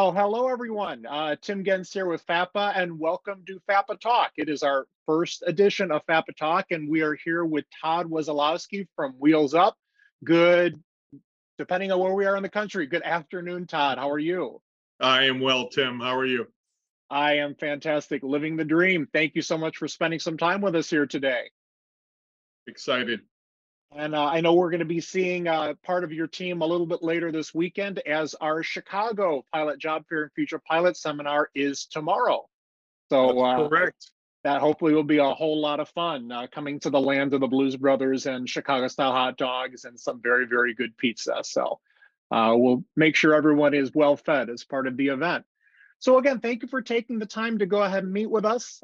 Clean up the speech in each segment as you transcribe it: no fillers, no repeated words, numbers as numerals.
Well, hello everyone. Tim Gens here with FAPA, and welcome to FAPA Talk. It is our first edition of FAPA Talk, and we are here with Todd Wesoloskie from Wheels Up. Good, depending on where we are in the country. Good afternoon, Todd. How are you? I am well, Tim. How are you? I am fantastic, living the dream. Thank you so much for spending some time with us here today. Excited. And I know we're going to be seeing part of your team a little bit later this weekend, as our Chicago Pilot Job Fair and Future Pilot Seminar is tomorrow. So correct. That hopefully will be a whole lot of fun, coming to the land of the Blues Brothers and Chicago-style hot dogs and some very, very good pizza. So we'll make sure everyone is well fed as part of the event. So again, thank you for taking the time to go ahead and meet with us.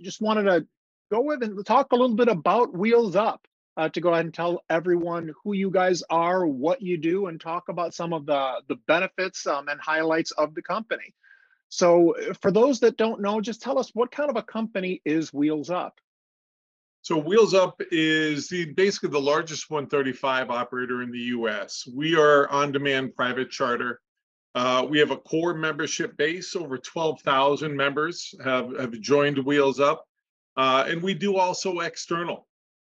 Just wanted to go with and talk a little bit about Wheels Up. To go ahead and tell everyone who you guys are, what you do, and talk about some of the benefits and highlights of the company. So for those that don't know, just tell us, what kind of a company is Wheels Up? So Wheels Up is basically the largest 135 operator in the U.S. We are on-demand private charter. We have a core membership base. Over 12,000 members have joined Wheels Up. And we do also external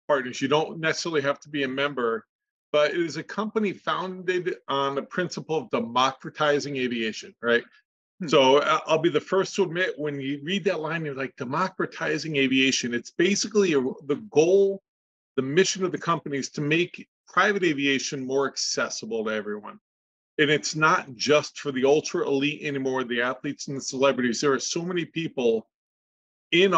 partners. You don't necessarily have to be a member, but it is a company founded on the principle of democratizing aviation, right? So I'll be the first to admit, when you read that line, you're like, democratizing aviation. It's basically the goal, the mission of the company is to make private aviation more accessible to everyone. And it's not just for the ultra elite anymore, the athletes and the celebrities. There are so many people in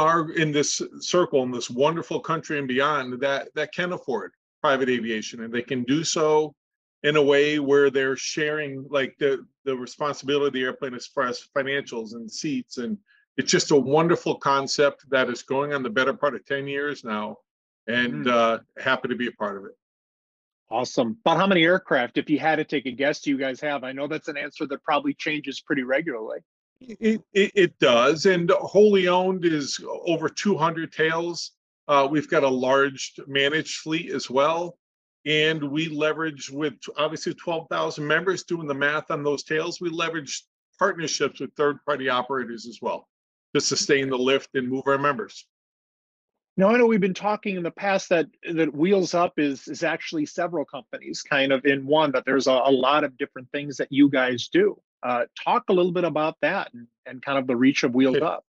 this circle, in this wonderful country and beyond, that can afford private aviation, and they can do so in a way where they're sharing like the responsibility of the airplane as far as financials and seats. And it's just a wonderful concept that is going on the better part of 10 years now, and happy to be a part of it. Awesome. But how many aircraft, if you had to take a guess, do you guys have? I know that's an answer that probably changes pretty regularly. It does, and wholly owned is over 200 tails. We've got a large managed fleet as well, and we leverage, with obviously 12,000 members, doing the math on those tails, we leverage partnerships with third-party operators as well to sustain the lift and move our members. Now, I know we've been talking in the past that Wheels Up is actually several companies kind of in one, that there's a lot of different things that you guys do. Talk a little bit about that and kind of the reach of Wheels Up.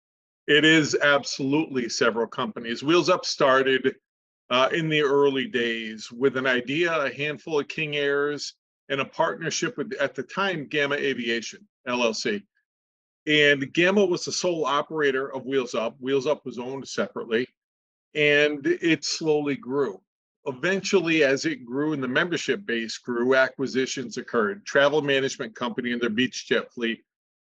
It is absolutely several companies. Wheels Up started in the early days with an idea, a handful of King Airs, and a partnership with, at the time, Gamma Aviation, LLC. And Gamma was the sole operator of Wheels Up. Wheels Up was owned separately, and it slowly grew. Eventually, as it grew and the membership base grew, acquisitions occurred. Travel Management Company and their Beechjet fleet,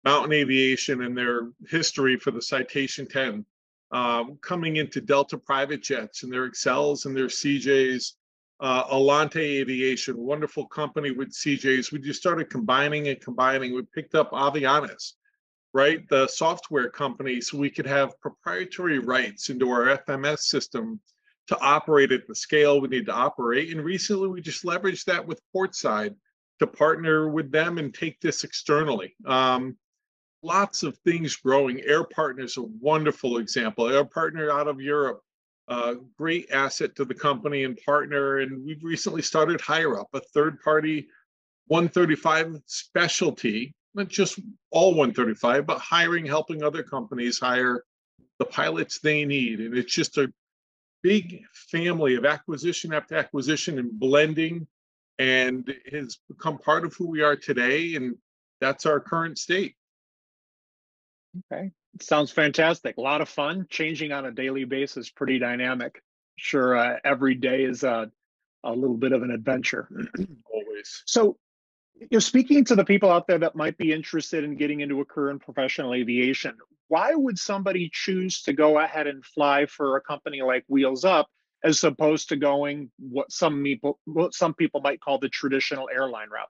Mountain Aviation and their history for the Citation 10, coming into Delta Private Jets and their Excels and their CJs, Alante Aviation, wonderful company with CJs. We just started combining and combining. We picked up Avianis, right, the software company, so we could have proprietary rights into our FMS system to operate at the scale we need to operate. And recently, we just leveraged that with Portside to partner with them and take this externally. Lots of things growing. AirPartner is a wonderful example. AirPartner out of Europe, great asset to the company and partner. And we've recently started HireUp, a third-party 135 specialty, not just all 135, but hiring, helping other companies hire the pilots they need. And it's just a big family of acquisition after acquisition and blending, and has become part of who we are today, and that's our current state. Okay, sounds fantastic. A lot of fun, changing on a daily basis, pretty dynamic. Sure, every day is a little bit of an adventure. Always. So, you know, speaking to the people out there that might be interested in getting into a career in professional aviation, why would somebody choose to go ahead and fly for a company like Wheels Up, as opposed to going what some people might call the traditional airline route?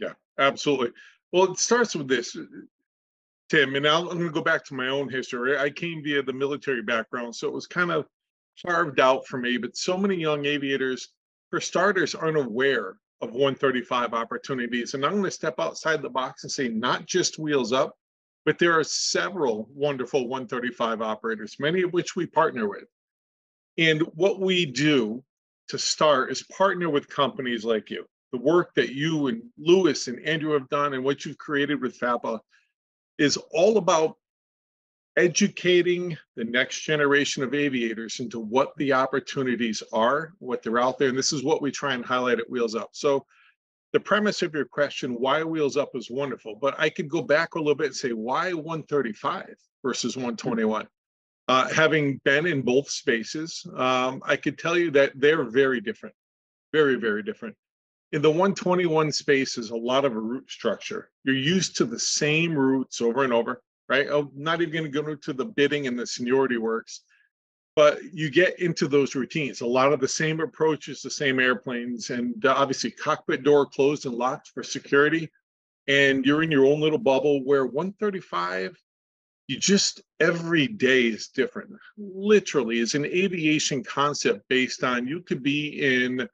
Yeah, absolutely. Well, it starts with this, Tim, and I'm going to go back to my own history. I came via the military background, so it was kind of carved out for me, but so many young aviators, for starters, aren't aware of 135 opportunities. And I'm going to step outside the box and say not just Wheels Up, but there are several wonderful 135 operators, many of which we partner with. And what we do to start is partner with companies like you. The work that you and Lewis and Andrew have done and what you've created with FAPA is all about educating the next generation of aviators into what the opportunities are, what they're out there. And this is what we try and highlight at Wheels Up. So the premise of your question, why Wheels Up, is wonderful, but I could go back a little bit and say, why 135 versus 121? Having been in both spaces, I could tell you that they're very different, very, very different. In the 121 space is a lot of a route structure. You're used to the same routes over and over, right? I'm not even going to go to the bidding and the seniority works, but you get into those routines. A lot of the same approaches, the same airplanes, and obviously cockpit door closed and locked for security. And you're in your own little bubble, where 135, you just, every day is different. Literally, it's an aviation concept based on, you could be in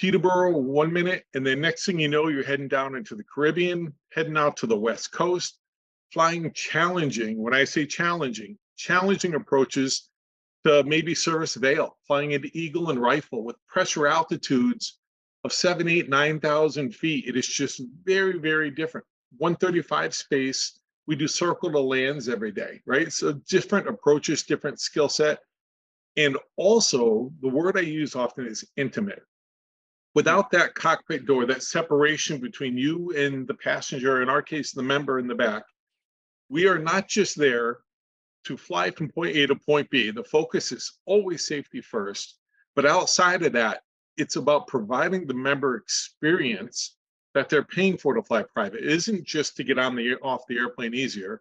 Teterboro 1 minute, and then next thing you know, you're heading down into the Caribbean, heading out to the West Coast, flying challenging, when I say challenging, challenging approaches to maybe service Vail, flying into Eagle and Rifle with pressure altitudes of 7,000, 8,000, 9,000 feet. It is just very, very different. 135 space, we do circle to lands every day, right? So different approaches, different skill set. And also, the word I use often is intimate. Without that cockpit door, that separation between you and the passenger, in our case, the member in the back, we are not just there to fly from point A to point B. The focus is always safety first. But outside of that, it's about providing the member experience that they're paying for to fly private. It isn't just to get on the off the airplane easier.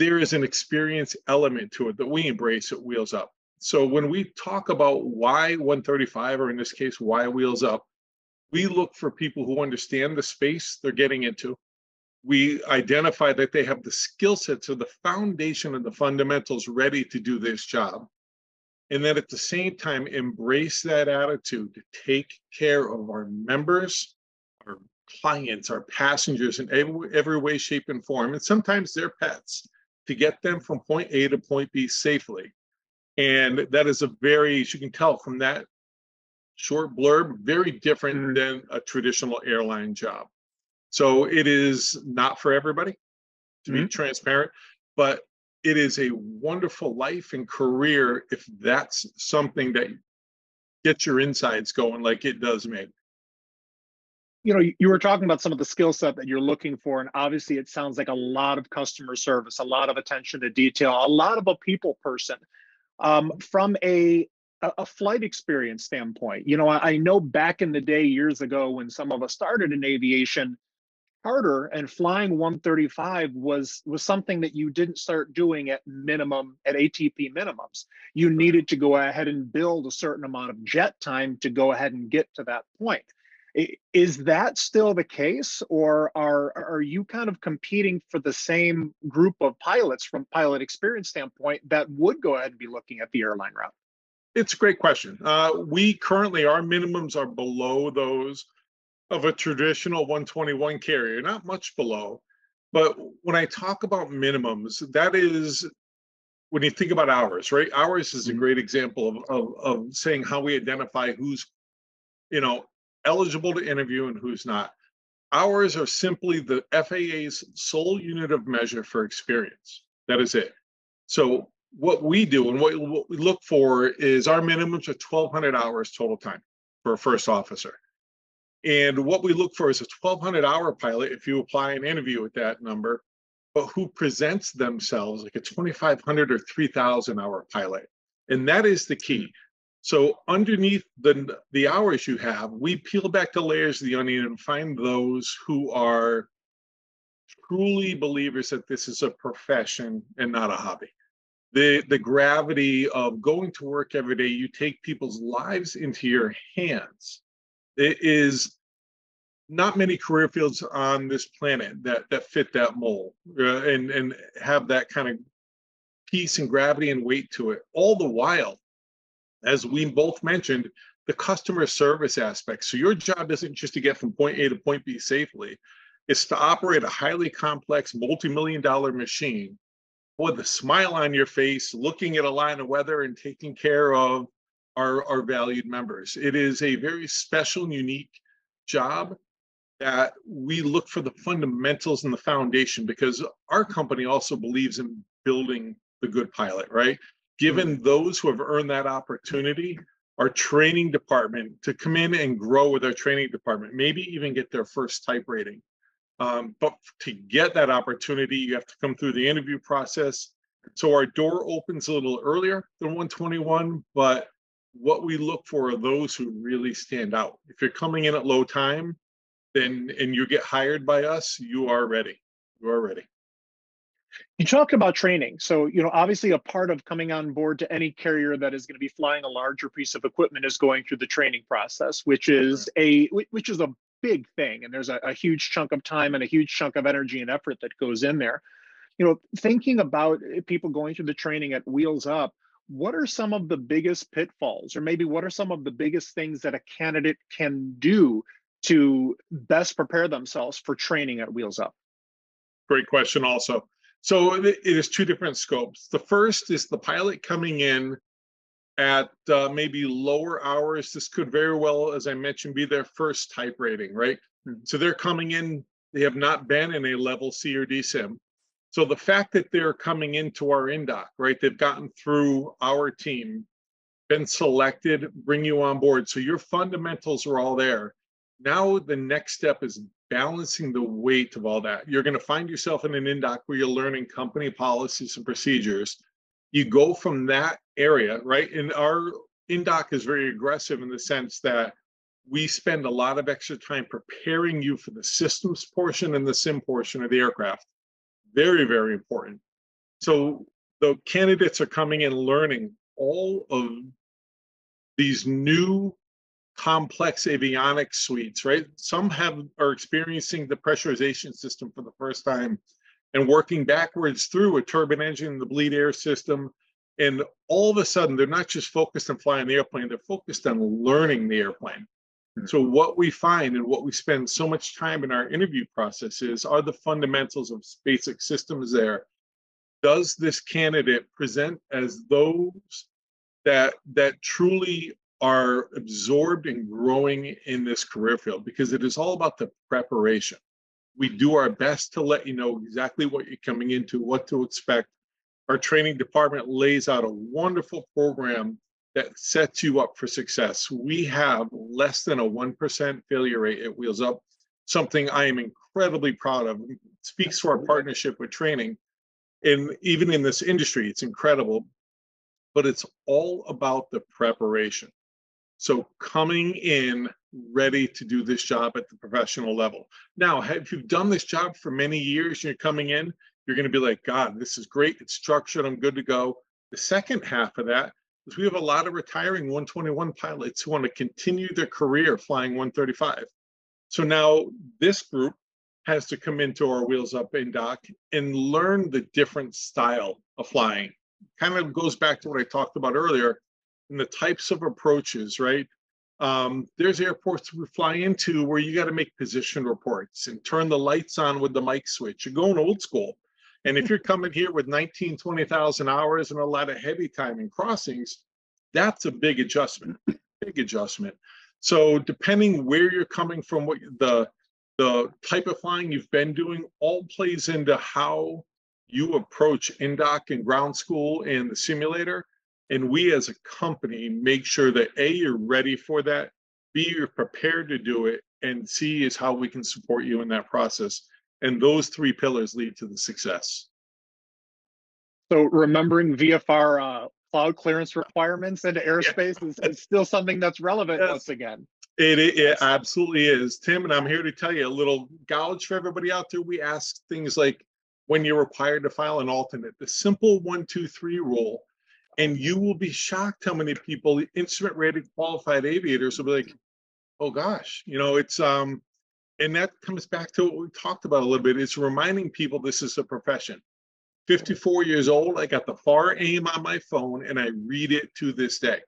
There is an experience element to it that we embrace at Wheels Up. So when we talk about why 135, or in this case, why Wheels Up, we look for people who understand the space they're getting into. We identify that they have the skill sets or the foundation and the fundamentals ready to do this job. And then at the same time, embrace that attitude to take care of our members, our clients, our passengers in every way, shape, and form, and sometimes their pets, to get them from point A to point B safely. And that is a very, as you can tell from that short blurb, very different than a traditional airline job. So it is not for everybody, to be transparent, but it is a wonderful life and career if that's something that gets your insides going like it does me. You know, you were talking about some of the skill set that you're looking for, and obviously it sounds like a lot of customer service, a lot of attention to detail, a lot of a people person. From a flight experience standpoint, you know, I know back in the day, years ago, when some of us started in aviation, charter and flying 135 was something that you didn't start doing at minimum, at ATP minimums. You needed to go ahead and build a certain amount of jet time to go ahead and get to that point. Is that still the case, or are you kind of competing for the same group of pilots from pilot experience standpoint that would go ahead and be looking at the airline route? It's a great question. We currently, our minimums are below those of a traditional 121 carrier, not much below. But when I talk about minimums, that is, when you think about hours, right? Hours is a great example of saying how we identify who's, you know, eligible to interview and who's not. Hours are simply the FAA's sole unit of measure for experience. That is it. So what we do and what we look for is, our minimums are 1,200 hours total time for a first officer. And what we look for is a 1,200-hour pilot, if you apply an interview at that number, but who presents themselves like a 2,500 or 3,000-hour pilot. And that is the key. So underneath the hours you have, we peel back the layers of the onion and find those who are truly believers that this is a profession and not a hobby. The gravity of going to work every day, you take people's lives into your hands. It is not many career fields on this planet that fit that mold and have that kind of peace and gravity and weight to it, all the while, as we both mentioned, the customer service aspect. So your job isn't just to get from point A to point B safely. It's to operate a highly complex multi-million-dollar machine with a smile on your face, looking at a line of weather and taking care of our valued members. It is a very special and unique job that we look for the fundamentals and the foundation, because our company also believes in building the good pilot, right? Given those who have earned that opportunity, our training department to come in and grow with our training department, maybe even get their first type rating. But to get that opportunity, you have to come through the interview process. So our door opens a little earlier than 121, but what we look for are those who really stand out. If you're coming in at low time, then and you get hired by us, you are ready. You are ready. You talked about training. So, you know, obviously a part of coming on board to any carrier that is going to be flying a larger piece of equipment is going through the training process, which is a big thing. And there's a huge chunk of time and a huge chunk of energy and effort that goes in there. You know, thinking about people going through the training at Wheels Up, what are some of the biggest pitfalls, or maybe what are some of the biggest things that a candidate can do to best prepare themselves for training at Wheels Up? Great question also. So it is two different scopes. The first is the pilot coming in at maybe lower hours. This could very well, as I mentioned, be their first type rating, right? So they're coming in, they have not been in a level C or D sim. So the fact that they're coming into our in-doc, right? They've gotten through our team, been selected, bring you on board. So your fundamentals are all there. Now the next step is balancing the weight of all that. You're going to find yourself in an in-doc where you're learning company policies and procedures. You go from that area, right? And our in-doc is very aggressive in the sense that we spend a lot of extra time preparing you for the systems portion and the sim portion of the aircraft. Very, very important. So the candidates are coming in learning all of these new complex avionics suites, right? Some are experiencing the pressurization system for the first time and working backwards through a turbine engine, the bleed air system. And all of a sudden, they're not just focused on flying the airplane, they're focused on learning the airplane. So what we find and what we spend so much time in our interview processes are the fundamentals of basic systems there. Does this candidate present as those that truly are absorbed and growing in this career field? Because it is all about the preparation. We do our best to let you know exactly what you're coming into, what to expect. Our training department lays out a wonderful program that sets you up for success. We have less than a 1% failure rate at Wheels Up, something I am incredibly proud of. It speaks to our partnership with training. And even in this industry, it's incredible, but it's all about the preparation. So coming in ready to do this job at the professional level. Now, if you've done this job for many years and you're coming in, you're gonna be like, God, this is great, it's structured, I'm good to go. The second half of that, we have a lot of retiring 121 pilots who want to continue their career flying 135. So now this group has to come into our Wheels Up in-doc and learn the different style of flying. Kind of goes back to what I talked about earlier and the types of approaches, right? There's airports we fly into where you got to make position reports and turn the lights on with the mic switch. You're going old school. And if you're coming here with 19, 20,000 hours and a lot of heavy time in crossings, that's a big adjustment, big adjustment. So depending where you're coming from, what the type of flying you've been doing all plays into how you approach in-doc and ground school and the simulator. And we as a company make sure that A, you're ready for that, B, you're prepared to do it, and C is how we can support you in that process. And those three pillars lead to the success. So remembering VFR cloud clearance requirements and airspace is still something that's relevant once again. It absolutely is, Tim. And I'm here to tell you a little gouge for everybody out there. We ask things like when you're required to file an alternate, the simple 1, 2, 3 rule. And you will be shocked how many people, instrument rated qualified aviators, will be like, oh gosh, you know, it's, and that comes back to what we talked about a little bit. It's reminding people this is a profession. 54 years old, I got the FAR AIM on my phone and I read it to this day.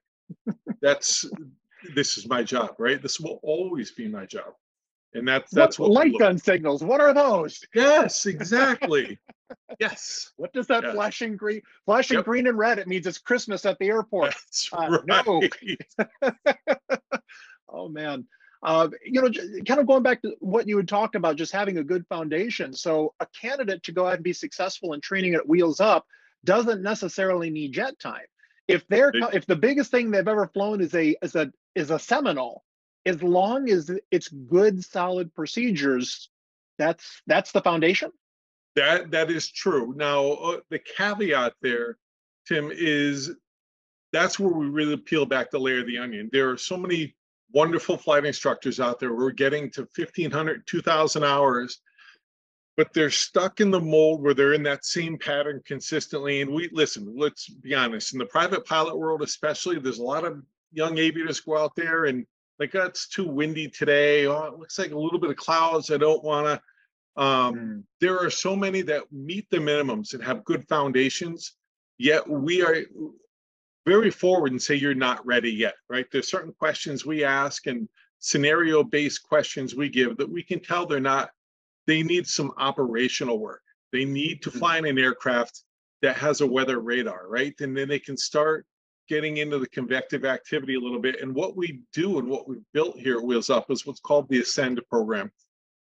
That's this is my job, right? This will always be my job. And that's what light gun signals. What are those? Yes, exactly. Yes. What does that flashing green and red? It means it's Christmas at the airport. That's right. No. Oh man. You know, kind of going back to what you had talked about, just having a good foundation. So a candidate to go out and be successful in training at Wheels Up doesn't necessarily need jet time. If they're if the biggest thing they've ever flown is a Seminole, as long as it's good, solid procedures, that's the foundation. That is true. Now, the caveat there, Tim, is that's where we really peel back the layer of the onion. There are so many wonderful flight instructors out there. We're getting to 1,500, 2,000 hours, but they're stuck in the mold where they're in that same pattern consistently. And we listen, let's be honest, in the private pilot world especially, there's a lot of young aviators go out there and like, oh, it's too windy today. Oh, it looks like a little bit of clouds. I don't want to. There are so many that meet the minimums and have good foundations, yet we are very forward and say you're not ready yet, right? There's certain questions we ask and scenario-based questions we give that we can tell they're not, they need some operational work. They need to fly in an aircraft that has a weather radar, right? And then they can start getting into the convective activity a little bit. And what we do and what we've built here at Wheels Up is what's called the Ascend program.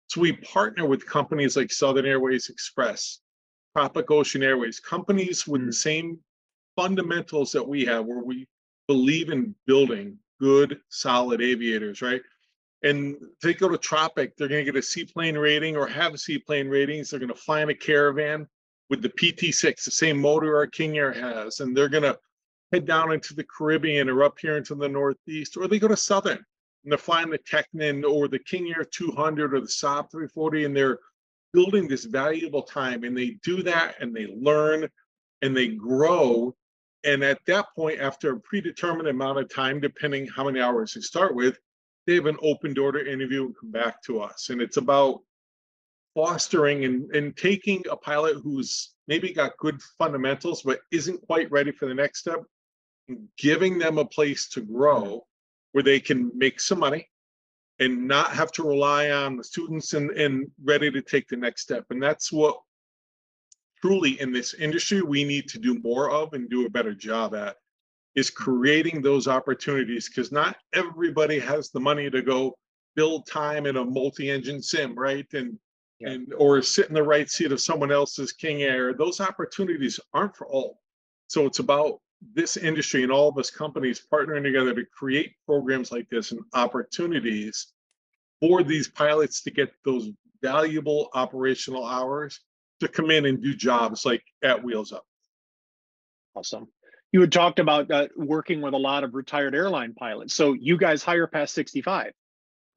So we partner with companies like Southern Airways Express, Tropic Ocean Airways, companies with the same fundamentals that we have, where we believe in building good, solid aviators, right? And if they go to Tropic, they're going to get a seaplane rating or have seaplane ratings. They're going to fly in a Caravan with the PT6, the same motor our King Air has, and they're going to head down into the Caribbean or up here into the Northeast, or they go to Southern and they're flying the Technin or the King Air 200 or the Saab 340, and they're building this valuable time, and they do that and they learn and they grow. And at that point, after a predetermined amount of time, depending how many hours they start with, they have an open door to interview and come back to us. And it's about fostering and taking a pilot who's maybe got good fundamentals but isn't quite ready for the next step, giving them a place to grow where they can make some money and not have to rely on the students and ready to take the next step. And that's what truly in this industry we need to do more of and do a better job at, is creating those opportunities, because not everybody has the money to go build time in a multi-engine sim, right? And or sit in the right seat of someone else's King Air. Those opportunities aren't for all. So it's about this industry and all of us companies partnering together to create programs like this and opportunities for these pilots to get those valuable operational hours to come in and do jobs like at Wheels Up. Awesome. You had talked about working with a lot of retired airline pilots. So you guys hire past 65.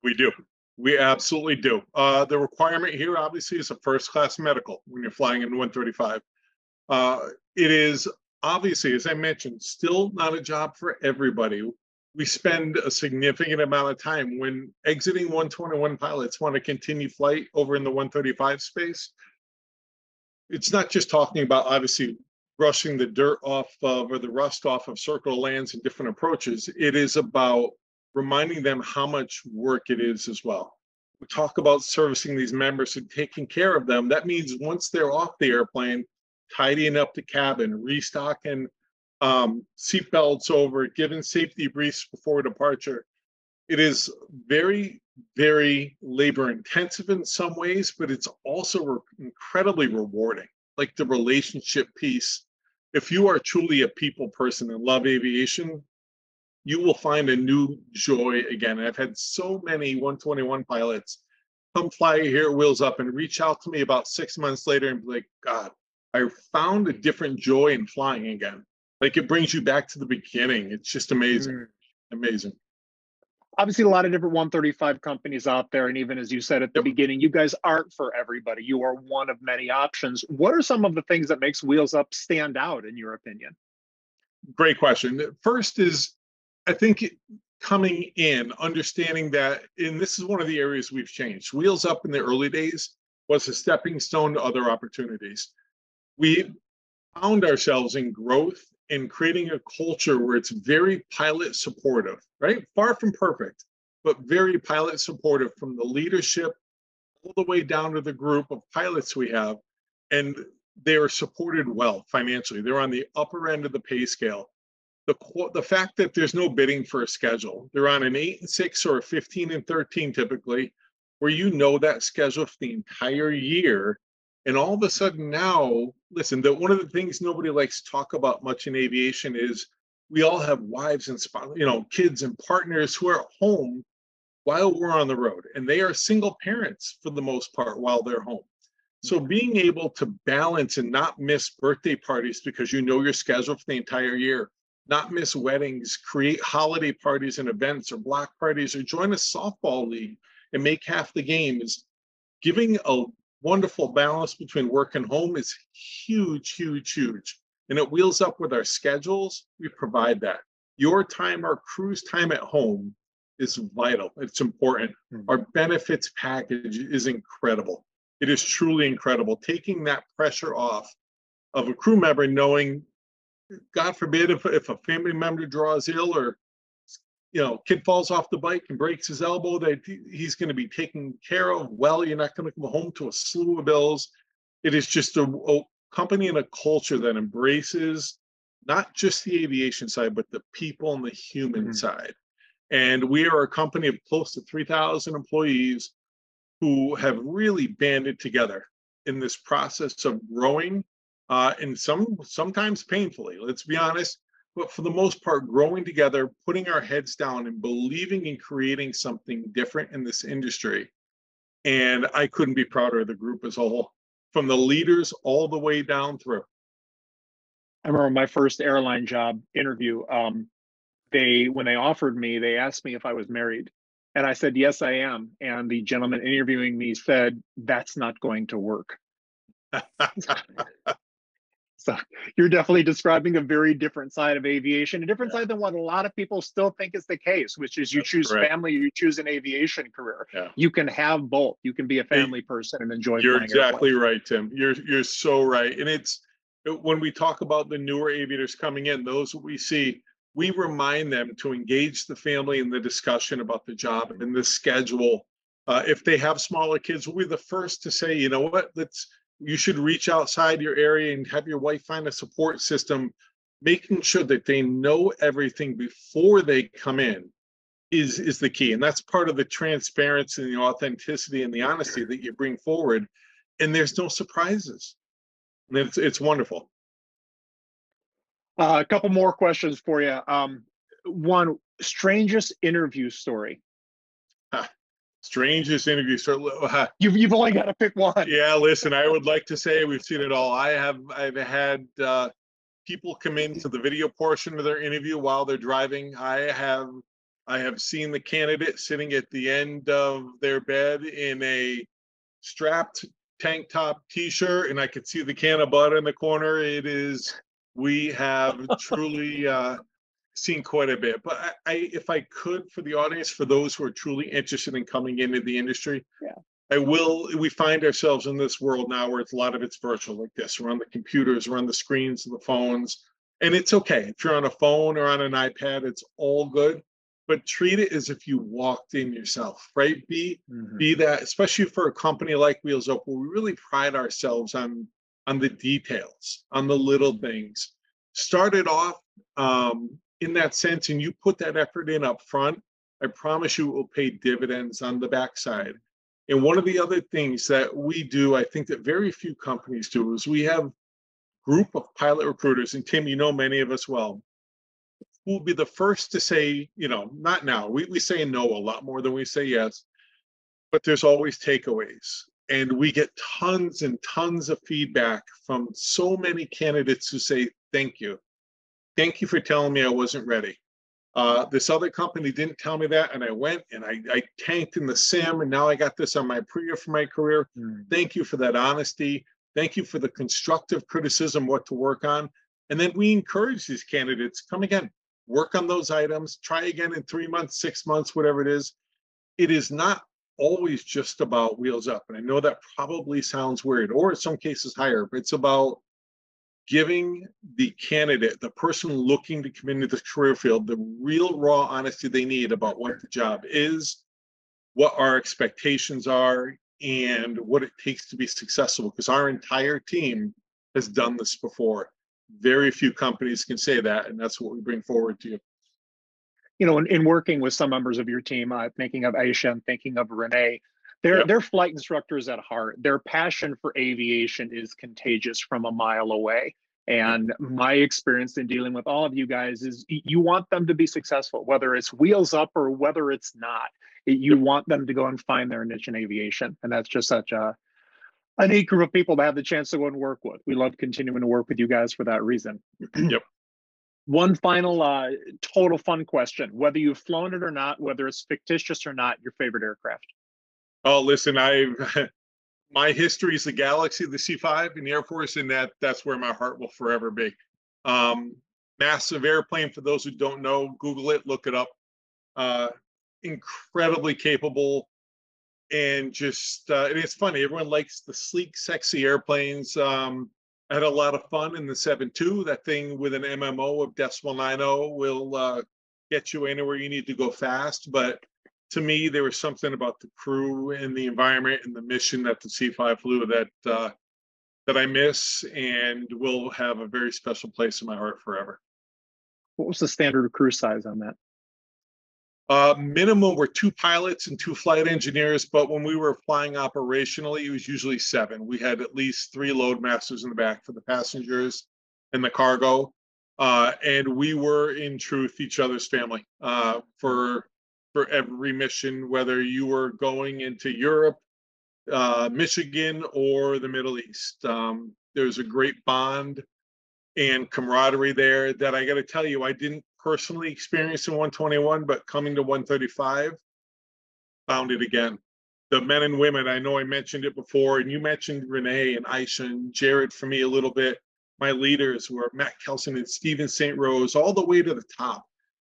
We do. We absolutely do. The requirement here, obviously, is a first-class medical when you're flying in 135. It is obviously, as I mentioned, still not a job for everybody. We spend a significant amount of time when exiting 121 pilots want to continue flight over in the 135 space. It's not just talking about, obviously, brushing the dirt off of or the rust off of circle lands and different approaches. It is about reminding them how much work it is as well. We talk about servicing these members and taking care of them. That means once they're off the airplane, tidying up the cabin, restocking seatbelts over, giving safety briefs before departure. It is very, very labor intensive in some ways, but it's also incredibly rewarding, like the relationship piece. If you are truly a people person and love aviation, you will find a new joy again. I've had so many 121 pilots come fly here at Wheels Up and reach out to me about 6 months later and be like, God, I found a different joy in flying again. Like it brings you back to the beginning. It's just amazing, amazing. Obviously a lot of different 135 companies out there. And even as you said at the beginning, you guys aren't for everybody. You are one of many options. What are some of the things that makes Wheels Up stand out in your opinion? Great question. First is, I think coming in, understanding that, and this is one of the areas we've changed. Wheels Up in the early days was a stepping stone to other opportunities. We found ourselves in growth and creating a culture where it's very pilot supportive, right? Far from perfect, but very pilot supportive from the leadership all the way down to the group of pilots we have. And they are supported well financially. They're on the upper end of the pay scale. The fact that there's no bidding for a schedule, they're on an 8 and 6 or a 15 and 13 typically, where you know that schedule for the entire year. And all of a sudden now, listen, one of the things nobody likes to talk about much in aviation is we all have wives and kids and partners who are at home while we're on the road. And they are single parents for the most part while they're home. So being able to balance and not miss birthday parties because you know your schedule for the entire year, not miss weddings, create holiday parties and events or block parties, or join a softball league and make half the games. Giving a wonderful balance between work and home is huge, huge, huge. And it Wheels Up with our schedules, we provide that. Your time, our crew's time at home is vital. It's important. Our benefits package is incredible. It is truly incredible. Taking that pressure off of a crew member, knowing, God forbid, if a family member draws ill or kid falls off the bike and breaks his elbow, that he's going to be taken care of well. You're not going to come home to a slew of bills. It is just a company and a culture that embraces not just the aviation side, but the people and the human side. And we are a company of close to 3,000 employees who have really banded together in this process of growing, and sometimes painfully, let's be honest, but for the most part, growing together, putting our heads down and believing in creating something different in this industry. And I couldn't be prouder of the group as a whole, from the leaders all the way down through. I remember my first airline job interview, when they offered me, they asked me if I was married. And I said, yes, I am. And the gentleman interviewing me said, that's not going to work. So you're definitely describing a very different side of aviation, a different side than what a lot of people still think is the case, which is you choose family, you choose an aviation career. Yeah. You can have both. You can be a family person and enjoy. You're exactly right, Tim. You're so right. And when we talk about the newer aviators coming in, those we see, we remind them to engage the family in the discussion about the job and the schedule. If they have smaller kids, we'll be the first to say, you know what, you should reach outside your area and have your wife find a support system. Making sure that they know everything before they come in is the key. And that's part of the transparency and the authenticity and the honesty that you bring forward. And there's no surprises. And it's wonderful. A couple more questions for you. One, strangest interview story. Strangest interview story. You've only got to pick one. Yeah, listen, I would like to say we've seen it all. I've had people come into the video portion of their interview while they're driving. I have seen the candidate sitting at the end of their bed in a strapped tank top t-shirt, and I could see the can of butter in the corner. We have truly seen quite a bit, but if I could, for the audience, for those who are truly interested in coming into the industry, we find ourselves in this world now where a lot of it's virtual like this. We're on the computers, we're on the screens, the phones, and it's okay. If you're on a phone or on an iPad, it's all good, but treat it as if you walked in yourself, right? Be that, especially for a company like Wheels Up, where we really pride ourselves on the details, on the little things. Start it off in that sense, and you put that effort in up front, I promise you it will pay dividends on the backside. And one of the other things that we do, I think that very few companies do, is we have a group of pilot recruiters, and Tim, you know many of us well, who will be the first to say, not now. We say no a lot more than we say yes, but there's always takeaways. And we get tons and tons of feedback from so many candidates who say, thank you. Thank you for telling me I wasn't ready. This other company didn't tell me that, and I went and I tanked in the sim, and now I got this on my pre-year for my career. Thank you for that honesty. Thank you for the constructive criticism, what to work on. And then we encourage these candidates, come again, work on those items, try again in 3 months, 6 months, whatever it is. It is not always just about Wheels Up. And I know that probably sounds weird, or in some cases higher, but it's about giving the candidate, the person looking to come into the career field, the real raw honesty they need about what the job is, what our expectations are, and what it takes to be successful, because our entire team has done this before. Very few companies can say that, and that's what we bring forward to you. You know, in working with some members of your team, thinking of Aisha and thinking of Renee, they're flight instructors at heart. Their passion for aviation is contagious from a mile away. And my experience in dealing with all of you guys is you want them to be successful, whether it's Wheels Up or whether it's not. You want them to go and find their niche in aviation. And that's just such a neat group of people to have the chance to go and work with. We love continuing to work with you guys for that reason. Yep. One final total fun question, whether you've flown it or not, whether it's fictitious or not, your favorite aircraft. Oh, listen, my history is the Galaxy, the C-5 in the Air Force, and that's where my heart will forever be. Massive airplane, for those who don't know, Google it, look it up. Incredibly capable, and just, and it's funny, everyone likes the sleek, sexy airplanes. I had a lot of fun in the 7.2. That thing with an MMO of .90 will get you anywhere you need to go fast. But to me, there was something about the crew and the environment and the mission that the C-5 flew that I miss and will have a very special place in my heart forever. What was the standard crew size on that? Minimum were 2 pilots and 2 flight engineers, but when we were flying operationally, it was usually 7. We had at least 3 load masters in the back for the passengers and the cargo, and we were, in truth, each other's family for every mission, whether you were going into Europe, Michigan, or the Middle East. There's a great bond and camaraderie there that I got to tell you, I didn't personally experienced in 121, but coming to 135, found it again. The men and women, I know I mentioned it before, and you mentioned Renee and Aisha and Jared for me a little bit. My leaders were Matt Kelson and Stephen St. Rose, all the way to the top,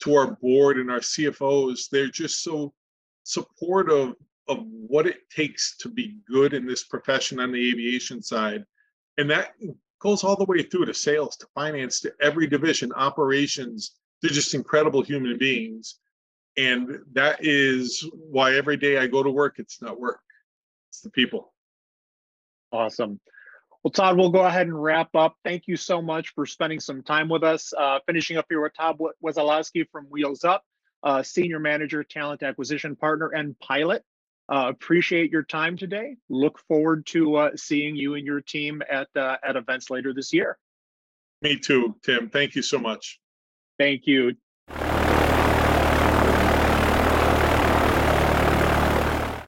to our board and our CFOs. They're just so supportive of what it takes to be good in this profession on the aviation side. And that goes all the way through to sales, to finance, to every division, operations. They're just incredible human beings. And that is why every day I go to work, it's not work, it's the people. Awesome. Well, Todd, we'll go ahead and wrap up. Thank you so much for spending some time with us. Finishing up here with Todd Wesoloskie from Wheels Up, Senior Manager, Talent Acquisition Partner, and Pilot. Appreciate your time today. Look forward to seeing you and your team at events later this year. Me too, Tim. Thank you so much. Thank you.